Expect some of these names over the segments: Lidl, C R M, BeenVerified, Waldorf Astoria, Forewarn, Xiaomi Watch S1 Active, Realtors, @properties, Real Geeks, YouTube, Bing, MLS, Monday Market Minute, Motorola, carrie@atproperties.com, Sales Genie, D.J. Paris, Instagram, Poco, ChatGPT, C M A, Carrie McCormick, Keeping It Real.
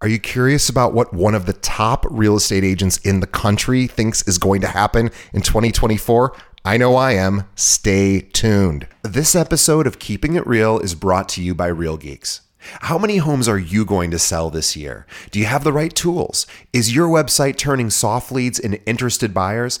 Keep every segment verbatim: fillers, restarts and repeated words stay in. Are you curious about what one of the top real estate agents in the country thinks is going to happen in twenty twenty-four? I know I am. Stay tuned. This episode of Keeping It Real is brought to you by Real Geeks. How many homes are you going to sell this year? Do you have the right tools? Is your website turning soft leads into interested buyers?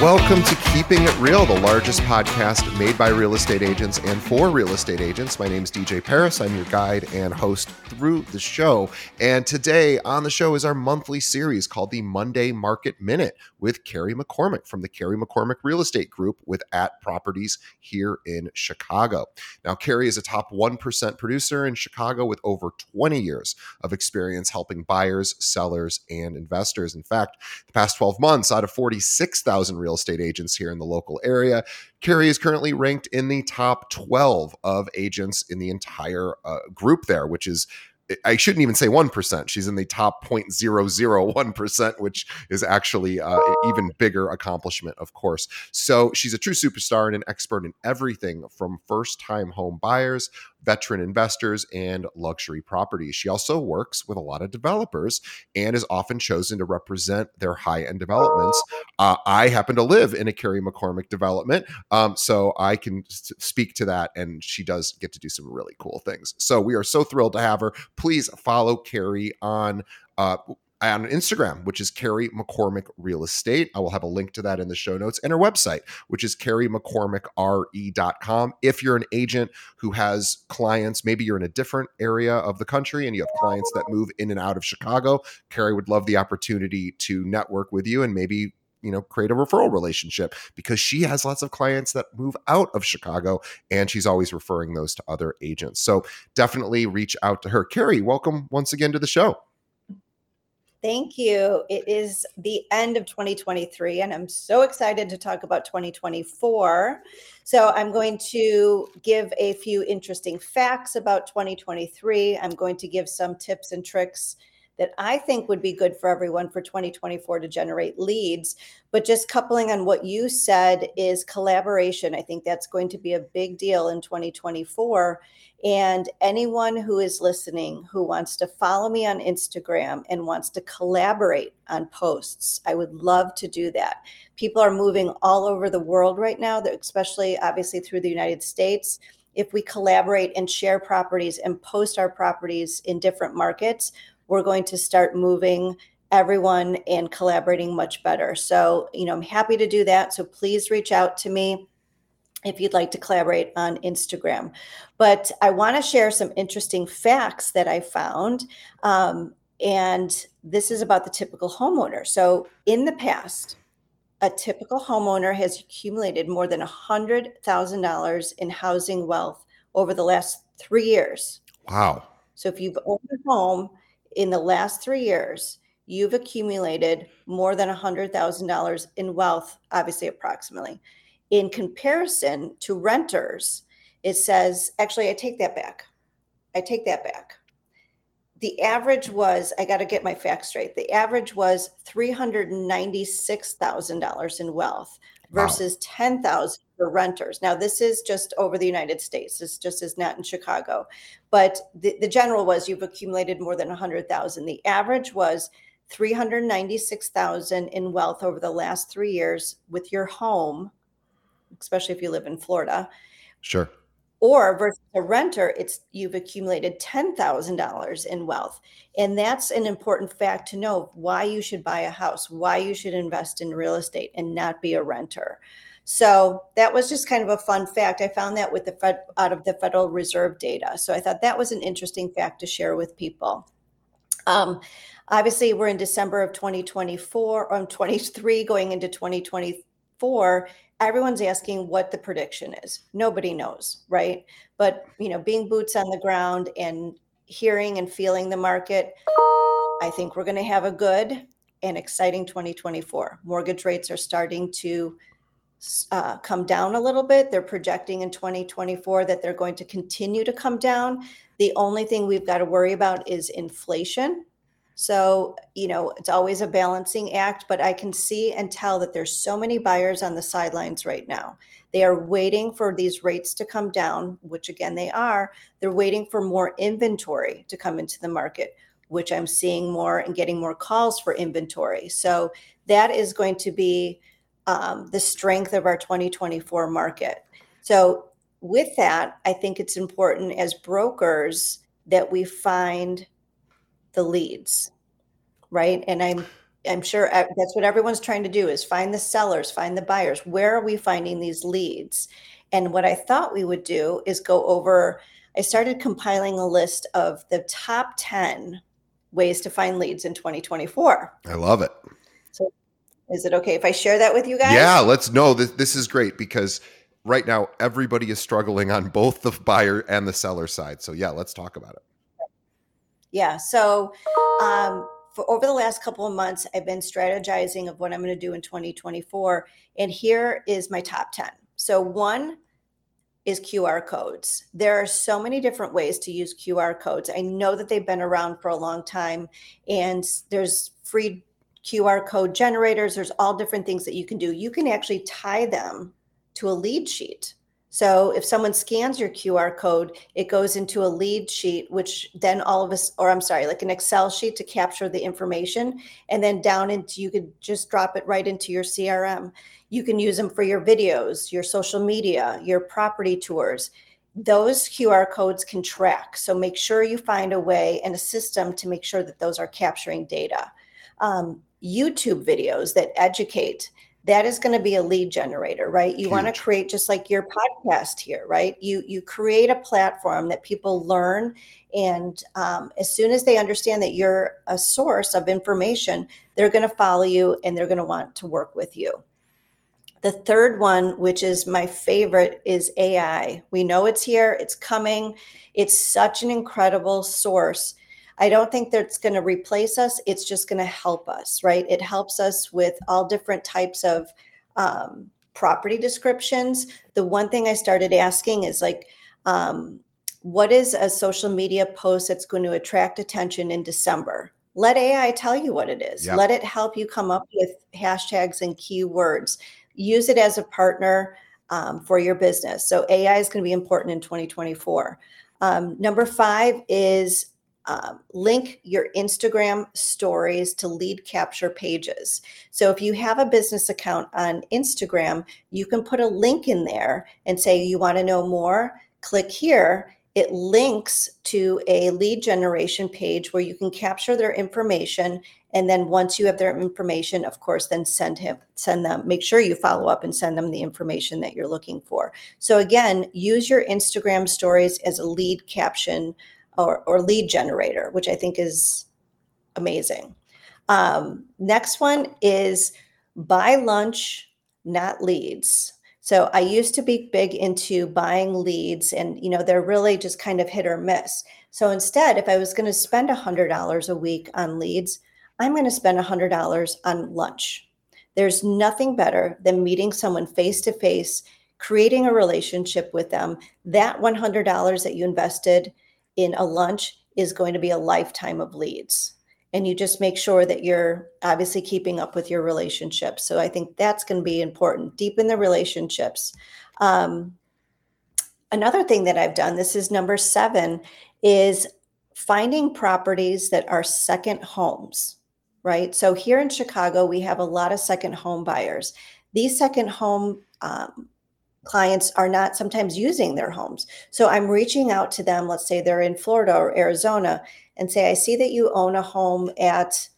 Welcome to Keeping It Real, the largest podcast made by real estate agents and for real estate agents. My name is D J Paris. I'm your guide and host through the show. And today on the show is our monthly series called the Monday Market Minute with Carrie McCormick from the Carrie McCormick Real Estate Group with at properties here in Chicago. Now, Carrie is a top one percent producer in Chicago with over twenty years of experience helping buyers, sellers, and investors. In fact, the past twelve months, out of forty-six thousand real estate agents here in the local area, Carrie is currently ranked in the top twelve of agents in the entire uh, group there, which is, I shouldn't even say one percent. She's in the top zero point zero zero one percent, which is actually uh, an even bigger accomplishment, of course. So she's a true superstar and an expert in everything from first-time home buyers, veteran investors, and luxury properties. She also works with a lot of developers and is often chosen to represent their high-end developments. Uh, I happen to live in a Carrie McCormick development, um, so I can speak to that, and she does get to do some really cool things. So we are so thrilled to have her. Please follow Carrie on uh, on Instagram, which is Carrie McCormick Real Estate. I will have a link to that in the show notes, and her website, which is carrie mccormick r e dot com. If you're an agent who has clients, maybe you're in a different area of the country and you have clients that move in and out of Chicago, Carrie would love the opportunity to network with you and maybe, you know, create a referral relationship, because she has lots of clients that move out of Chicago and she's always referring those to other agents. So definitely reach out to her. Carrie, welcome once again to the show. Thank you. It is the end of twenty twenty-three and I'm so excited to talk about twenty twenty-four. So I'm going to give a few interesting facts about twenty twenty-three. I'm going to give some tips and tricks that I think would be good for everyone for twenty twenty-four to generate leads. But just coupling on what you said is collaboration. I think that's going to be a big deal in twenty twenty-four. And anyone who is listening who wants to follow me on Instagram and wants to collaborate on posts, I would love to do that. People are moving all over the world right now, especially obviously through the United States. If we collaborate and share properties and post our properties in different markets, we're going to start moving everyone and collaborating much better. So, you know, I'm happy to do that. So please reach out to me if you'd like to collaborate on Instagram. But I want to share some interesting facts that I found. Um, and this is about the typical homeowner. So in the past, a typical homeowner has accumulated more than one hundred thousand dollars in housing wealth over the last three years. Wow. So if you've owned a home in the last three years, you've accumulated more than one hundred thousand dollars in wealth, obviously approximately. In comparison to renters, it says, actually, I take that back. I take that back. The average was, I got to get my facts straight. The average was three hundred ninety-six thousand dollars in wealth versus wow. ten thousand dollars for renters. Now, this is just over the United States. This just is not in Chicago. But the, the general was you've accumulated more than one hundred thousand dollars. The average was three hundred ninety-six thousand dollars in wealth over the last three years with your home, especially if you live in Florida. Sure. Or versus a renter, it's you've accumulated ten thousand dollars in wealth. And that's an important fact to know, why you should buy a house, why you should invest in real estate and not be a renter. So that was just kind of a fun fact. I found that with the Fed, out of the Federal Reserve data. So I thought that was an interesting fact to share with people. Um, obviously, we're in December of twenty twenty-four, um, twenty-three, going into twenty twenty-four. Everyone's asking what the prediction is. Nobody knows, right? But, you know, being boots on the ground and hearing and feeling the market, I think we're going to have a good and exciting twenty twenty-four. Mortgage rates are starting to uh, come down a little bit. They're projecting in twenty twenty-four that they're going to continue to come down. The only thing we've got to worry about is inflation. So, you know, it's always a balancing act, but I can see and tell that there's so many buyers on the sidelines right now. They are waiting for these rates to come down, which again, they are. They're waiting for more inventory to come into the market, which I'm seeing more and getting more calls for inventory. So that is going to be um, the strength of our twenty twenty-four market. So with that, I think it's important as brokers that we find the leads, right? And I'm I'm sure that's what everyone's trying to do, is find the sellers, find the buyers. Where are we finding these leads? And what I thought we would do is go over, I started compiling a list of the top ten ways to find leads in twenty twenty-four. I love it. So is it okay if I share that with you guys? Yeah, let's know. This, this is great because right now everybody is struggling on both the buyer and the seller side. So yeah, let's talk about it. Yeah. So um, for over the last couple of months, I've been strategizing of what I'm going to do in twenty twenty-four. And here is my top ten. So one is Q R codes. There are so many different ways to use Q R codes. I know that they've been around for a long time, and there's free Q R code generators. There's all different things that you can do. You can actually tie them to a lead sheet. So if someone scans your Q R code, it goes into a lead sheet, which then all of us, or I'm sorry, like an Excel sheet to capture the information. And then down into, you could just drop it right into your C R M. You can use them for your videos, your social media, your property tours. Those Q R codes can track. So make sure you find a way and a system to make sure that those are capturing data. Um, YouTube videos that educate. That is going to be a lead generator, right? You Huge. Want to create, just like your podcast here, right? You you create a platform that people learn. And um, as soon as they understand that you're a source of information, they're going to follow you and they're going to want to work with you. The third one, which is my favorite, is A I. We know it's here. It's coming. It's such an incredible source. I don't think that's going to replace us. It's just going to help us, right? It helps us with all different types of um, property descriptions. The one thing I started asking is like, um, what is a social media post that's going to attract attention in December? Let A I tell you what it is. Yep. Let it help you come up with hashtags and keywords. Use it as a partner um, for your business. So A I is going to be important in twenty twenty-four. Um, number five is Um, link your Instagram stories to lead capture pages. So if you have a business account on Instagram, you can put a link in there and say, you want to know more? Click here. It links to a lead generation page where you can capture their information. And then once you have their information, of course, then send him, send them, make sure you follow up and send them the information that you're looking for. So again, use your Instagram stories as a lead caption Or, or lead generator, which I think is amazing. Um, next one is buy lunch, not leads. So I used to be big into buying leads, and you know they're really just kind of hit or miss. So instead, if I was going to spend one hundred dollars a week on leads, I'm going to spend one hundred dollars on lunch. There's nothing better than meeting someone face-to-face, creating a relationship with them. That one hundred dollars that you invested in a lunch is going to be a lifetime of leads. And you just make sure that you're obviously keeping up with your relationships. So I think that's going to be important, deepen the relationships. Um, another thing that I've done, this is number seven, is finding properties that are second homes. right? So here in Chicago, we have a lot of second home buyers. These second home um, clients are not sometimes using their homes. So I'm reaching out to them. Let's say they're in Florida or Arizona and say, I see that you own a home at,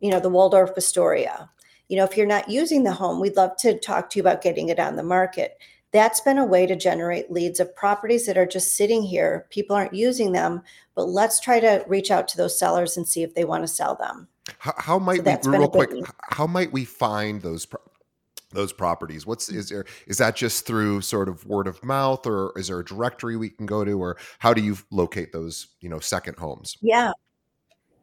you know, the Waldorf Astoria. You know, if you're not using the home, we'd love to talk to you about getting it on the market. That's been a way to generate leads of properties that are just sitting here. People aren't using them, but let's try to reach out to those sellers and see if they want to sell them. How, how might so we, real quick, how might we find those pro- those properties? What's, is there, is that just through sort of word of mouth, or is there a directory we can go to, or how do you locate those, you know, second homes? Yeah.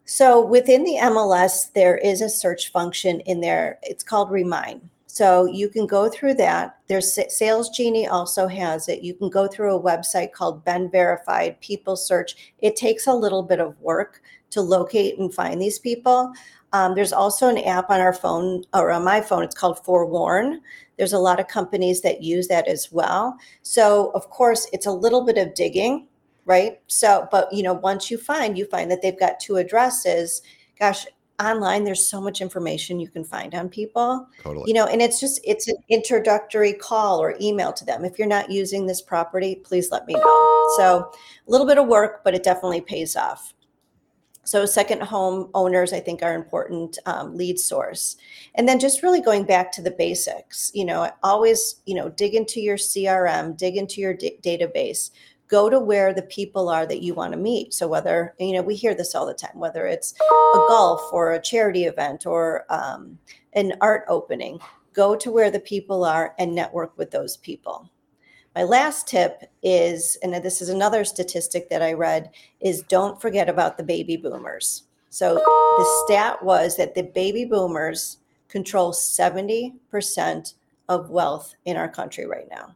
So within the M L S, there is a search function in there. It's called Remind. So you can go through that. There's Sales Genie also has it. You can go through a website called BeenVerified, people search. It takes a little bit of work to locate and find these people. Um, there's also an app on our phone, or on my phone, it's called Forewarn. There's a lot of companies that use that as well. So of course, it's a little bit of digging, right? So, but you know, once you find, you find that they've got two addresses, gosh, online, there's so much information you can find on people, totally. You know, and it's just, it's an introductory call or email to them. If you're not using this property, please let me know. So a little bit of work, but it definitely pays off. So second home owners, I think, are important um, lead source. And then just really going back to the basics, you know, always, you know, dig into your C R M, dig into your d- database, go to where the people are that you want to meet. So whether, you know, we hear this all the time, whether it's a golf or a charity event or um, an art opening, go to where the people are and network with those people. My last tip is, and this is another statistic that I read, is don't forget about the baby boomers. So the stat was that the baby boomers control seventy percent of wealth in our country right now.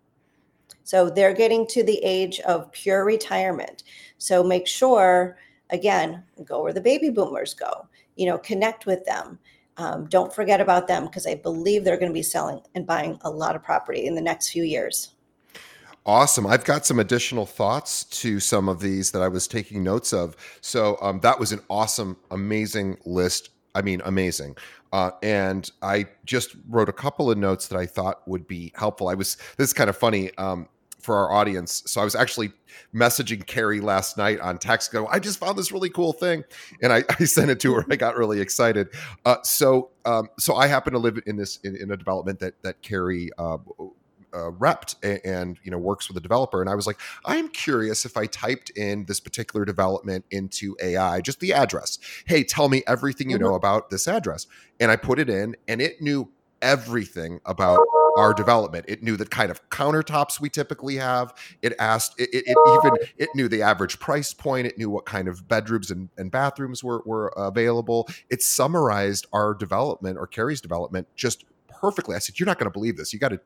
So they're getting to the age of pure retirement. So make sure, again, go where the baby boomers go, you know, connect with them. Um, don't forget about them, because I believe they're going to be selling and buying a lot of property in the next few years. Awesome. I've got some additional thoughts to some of these that I was taking notes of. So um, that was an awesome, amazing list. I mean, amazing. Uh, and I just wrote a couple of notes that I thought would be helpful. I was, this is kind of funny. Um, for our audience. So I was actually messaging Carrie last night on text, go, I just found this really cool thing. And I, I sent it to her. I got really excited. Uh, so, um, so I happen to live in this, in, in a development that, that Carrie, uh, Uh, repped and, and, you know, works with a developer. And I was like, I'm curious if I typed in this particular development into A I, just the address. Hey, tell me everything you know about this address. And I put it in, and it knew everything about our development. It knew the kind of countertops we typically have. It asked, it, it, it even, it knew the average price point. It knew what kind of bedrooms and, and bathrooms were, were available. It summarized our development, or Carrie's development, just perfectly. I said, you're not going to believe this. You got to,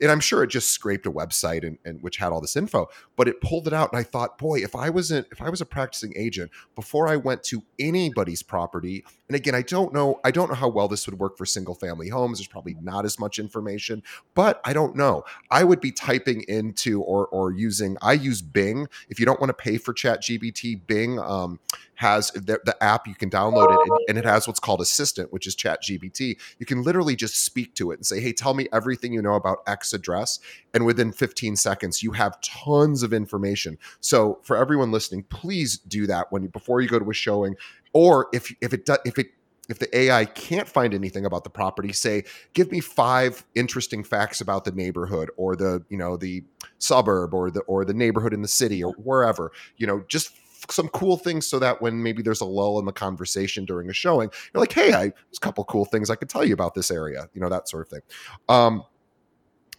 and I'm sure it just scraped a website and, and which had all this info, but it pulled it out. And I thought, boy, if I wasn't, if I was a practicing agent, before I went to anybody's property, and again, I don't know, I don't know how well this would work for single family homes. There's probably not as much information, but I don't know. I would be typing into, or, or using, I use Bing. If you don't want to pay for ChatGPT, Bing um, has the, the app, you can download it, and, and it has what's called Assistant, which is ChatGPT. You can literally just speak to it and say, hey, tell me everything you know about X address. And within fifteen seconds, you have tons of information. So for everyone listening, please do that when you, before you go to a showing, or if if it does, if it if the A I can't find anything about the property, say, give me five interesting facts about the neighborhood, or the, you know, the suburb, or the or the neighborhood in the city, or wherever, you know, just some cool things, so that when maybe there's a lull in the conversation during a showing, you're like, hey, I, there's a couple cool things I could tell you about this area, you know, that sort of thing. Um,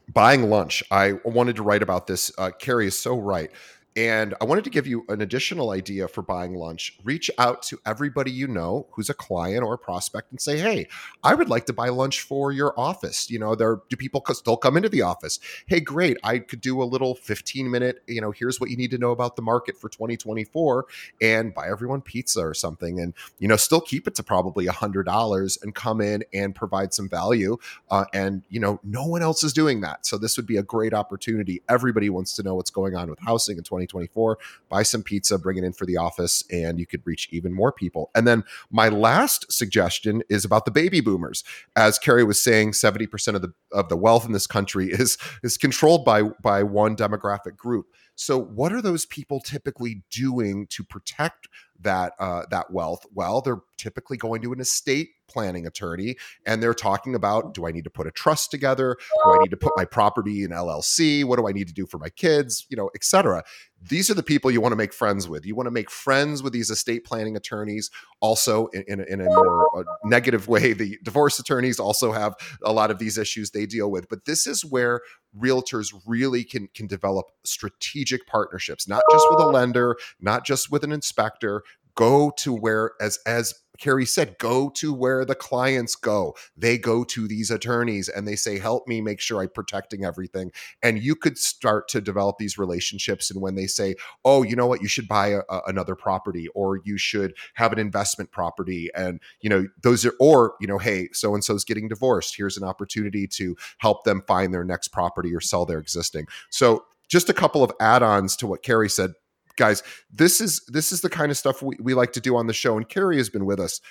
buying lunch. I wanted to write about this. Uh, Carrie is so right. And I wanted to give you an additional idea for buying lunch. Reach out to everybody you know who's a client or a prospect and say, hey, I would like to buy lunch for your office. You know, there do people still come into the office? Hey, great. I could do a little fifteen minute, you know, here's what you need to know about the market for twenty twenty-four, and buy everyone pizza or something. And, you know, still keep it to probably one hundred dollars and come in and provide some value. Uh, and, you know, no one else is doing that. So this would be a great opportunity. Everybody wants to know what's going on with housing in twenty twenty-four. twenty twenty-four, buy some pizza, bring it in for the office, and you could reach even more people. And then my last suggestion is about the baby boomers. As Carrie was saying, seventy percent of the of the wealth in this country is is controlled by by one demographic group. So what are those people typically doing to protect that uh, that wealth? Well, they're typically going to an estate planning attorney, and they're talking about, do I need to put a trust together? Do I need to put my property in L L C? What do I need to do for my kids? You know, et cetera. These are the people you want to make friends with. You want to make friends with these estate planning attorneys. Also, in, in, in a more uh, negative way, the divorce attorneys also have a lot of these issues they deal with. But this is where realtors really can can develop strategic partnerships, not just with a lender, not just with an inspector. Go to where, as as Carrie said, go to where the clients go. They go to these attorneys and they say, help me make sure I'm protecting everything. And you could start to develop these relationships. And when they say, oh, you know what, you should buy a, a, another property, or you should have an investment property. And, you know, those are, or, you know, hey, so-and-so's getting divorced. Here's an opportunity to help them find their next property or sell their existing. So just a couple of add-ons to what Carrie said. Guys, this is this is the kind of stuff we, we like to do on the show. And Carrie has been with us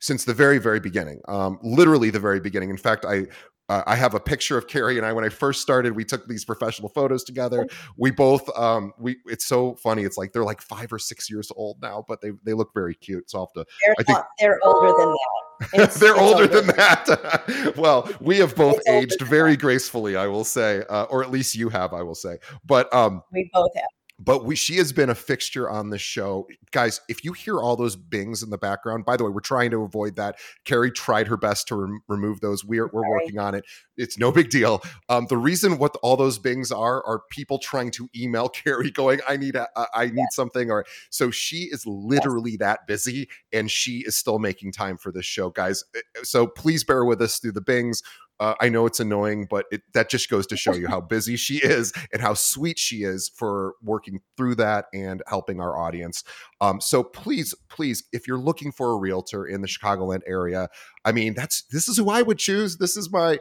since the very, very beginning, um, literally the very beginning. In fact, I uh, I have a picture of Carrie and I when I first started. We took these professional photos together. We both um, we it's so funny. It's like they're like five or six years old now, but they they look very cute. So I'll have to. They're, I think, not, they're older than that. It's, They're older, older than that. Well, we have both it's aged very gracefully, I will say, uh, or at least you have, I will say. But um, we both have. But we, she has been a fixture on the show. Guys, if you hear all those bings in the background, by the way, we're trying to avoid that. Carrie tried her best to re- remove those. We're, we're working on it. It's no big deal. Um, the reason what all those bings are, are people trying to email Carrie going, I need a, a, I need yes. something. Or so she is literally yes. that busy, and she is still making time for this show, guys. So please bear with us through the bings. Uh, I know it's annoying, but it, that just goes to show you how busy she is and how sweet she is for working through that and helping our audience. Um, so please, please, if you're looking for a realtor in the Chicagoland area, I mean, that's this is who I would choose. This is my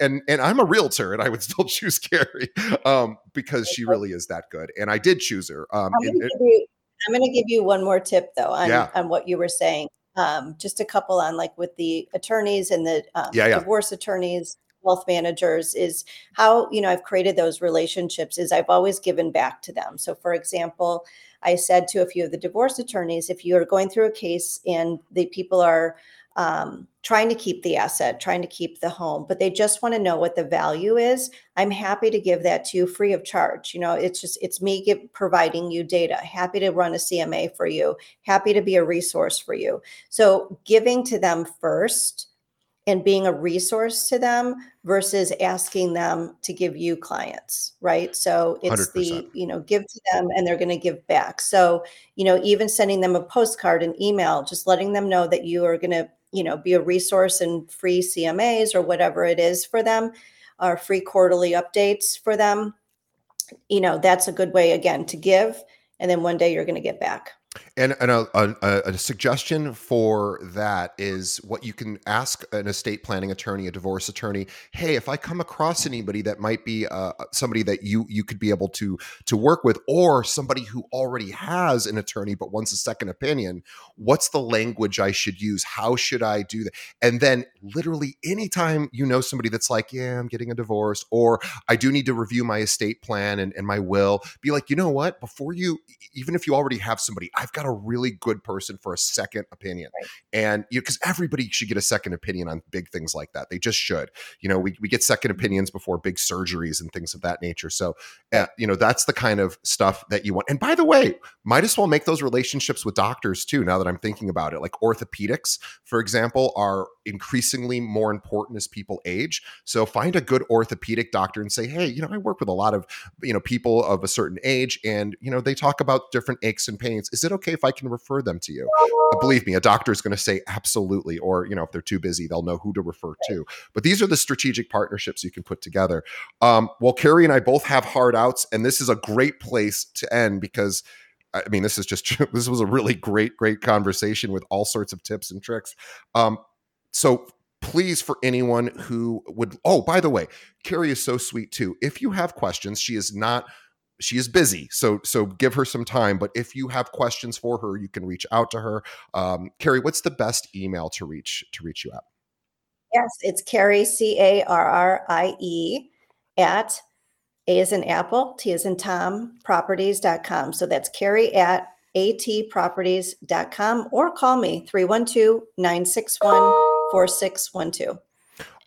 and and I'm a realtor, and I would still choose Carrie um, because she really is that good. And I did choose her. Um, I'm going to give you one more tip, though, on, yeah. on what you were saying. Um, just a couple on like with the attorneys and the um, yeah, yeah. divorce attorneys, wealth managers, is how, you know, I've created those relationships is I've always given back to them. So for example, I said to a few of the divorce attorneys, if you are going through a case and the people are um, trying to keep the asset, trying to keep the home, but they just want to know what the value is, I'm happy to give that to you free of charge. You know, it's just, it's me give, providing you data, happy to run a C M A for you, happy to be a resource for you. So giving to them first and being a resource to them versus asking them to give you clients, right? So it's one hundred percent the, you know, give to them and they're going to give back. So, you know, even sending them a postcard, an email, just letting them know that you are going to, you know, be a resource and free C M As or whatever it is for them, or free quarterly updates for them. You know, that's a good way, again, to give. And then one day you're going to get back. And, and a, a, a suggestion for that is what you can ask an estate planning attorney, a divorce attorney. Hey, if I come across anybody that might be uh, somebody that you you could be able to to work with, or somebody who already has an attorney but wants a second opinion, what's the language I should use? How should I do that? And then literally anytime you know somebody that's like, yeah, I'm getting a divorce, or I do need to review my estate plan and, and my will, be like, you know what? Before you, even if you already have somebody, I I've got a really good person for a second opinion. Right. And you, because everybody should get a second opinion on big things like that. They just should. You know, we, we get second opinions before big surgeries and things of that nature. So, uh, you know, that's the kind of stuff that you want. And by the way, might as well make those relationships with doctors too, now that I'm thinking about it. Like orthopedics, for example, are increasingly more important as people age. So find a good orthopedic doctor and say, hey, you know, I work with a lot of, you know, people of a certain age, and, you know, they talk about different aches and pains. Is it okay if I can refer them to you? Uh, believe me, a doctor is going to say absolutely, or, you know, if they're too busy, they'll know who to refer to. But these are the strategic partnerships you can put together. Um, well, Carrie and I both have hard outs, and this is a great place to end because I mean, this is just, this was a really great, great conversation with all sorts of tips and tricks. Um, So please, for anyone who would, oh, by the way, Carrie is so sweet too. If you have questions, she is not she is busy, so so give her some time. But if you have questions for her, you can reach out to her. Um, Carrie, what's the best email to reach to reach you at? Yes, it's Carrie, C A R R I E, at, A as in Apple, T as in Tom, properties dot com. So that's Carrie at A T properties dot com, or call me, three one two, nine six one, four six one two.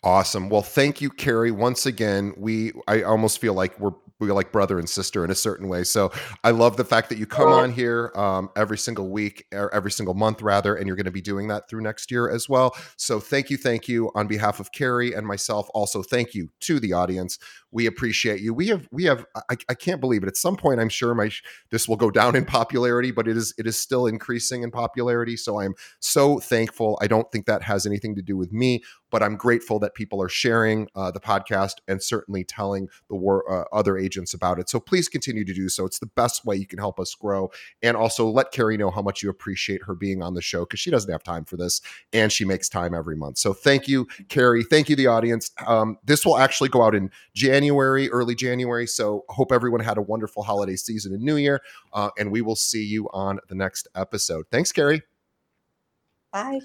Awesome. Well, thank you, Carrie. Once again, we I almost feel like we're we're like brother and sister in a certain way. So I love the fact that you come on here um, every single week, or every single month rather, and you're going to be doing that through next year as well. So thank you. Thank you on behalf of Carrie and myself. Also, thank you to the audience. We appreciate you. We have, we have, I, I can't believe it. At some point, I'm sure my, this will go down in popularity, but it is, it is still increasing in popularity. So I'm so thankful. I don't think that has anything to do with me, but I'm grateful that people are sharing uh, the podcast and certainly telling the war, uh, other agents agents about it. So please continue to do so. It's the best way you can help us grow. And also let Carrie know how much you appreciate her being on the show, because she doesn't have time for this and she makes time every month. So thank you, Carrie. Thank you, the audience. Um, this will actually go out in January, early January. So hope everyone had a wonderful holiday season and New Year. Uh, and we will see you on the next episode. Thanks, Carrie. Bye.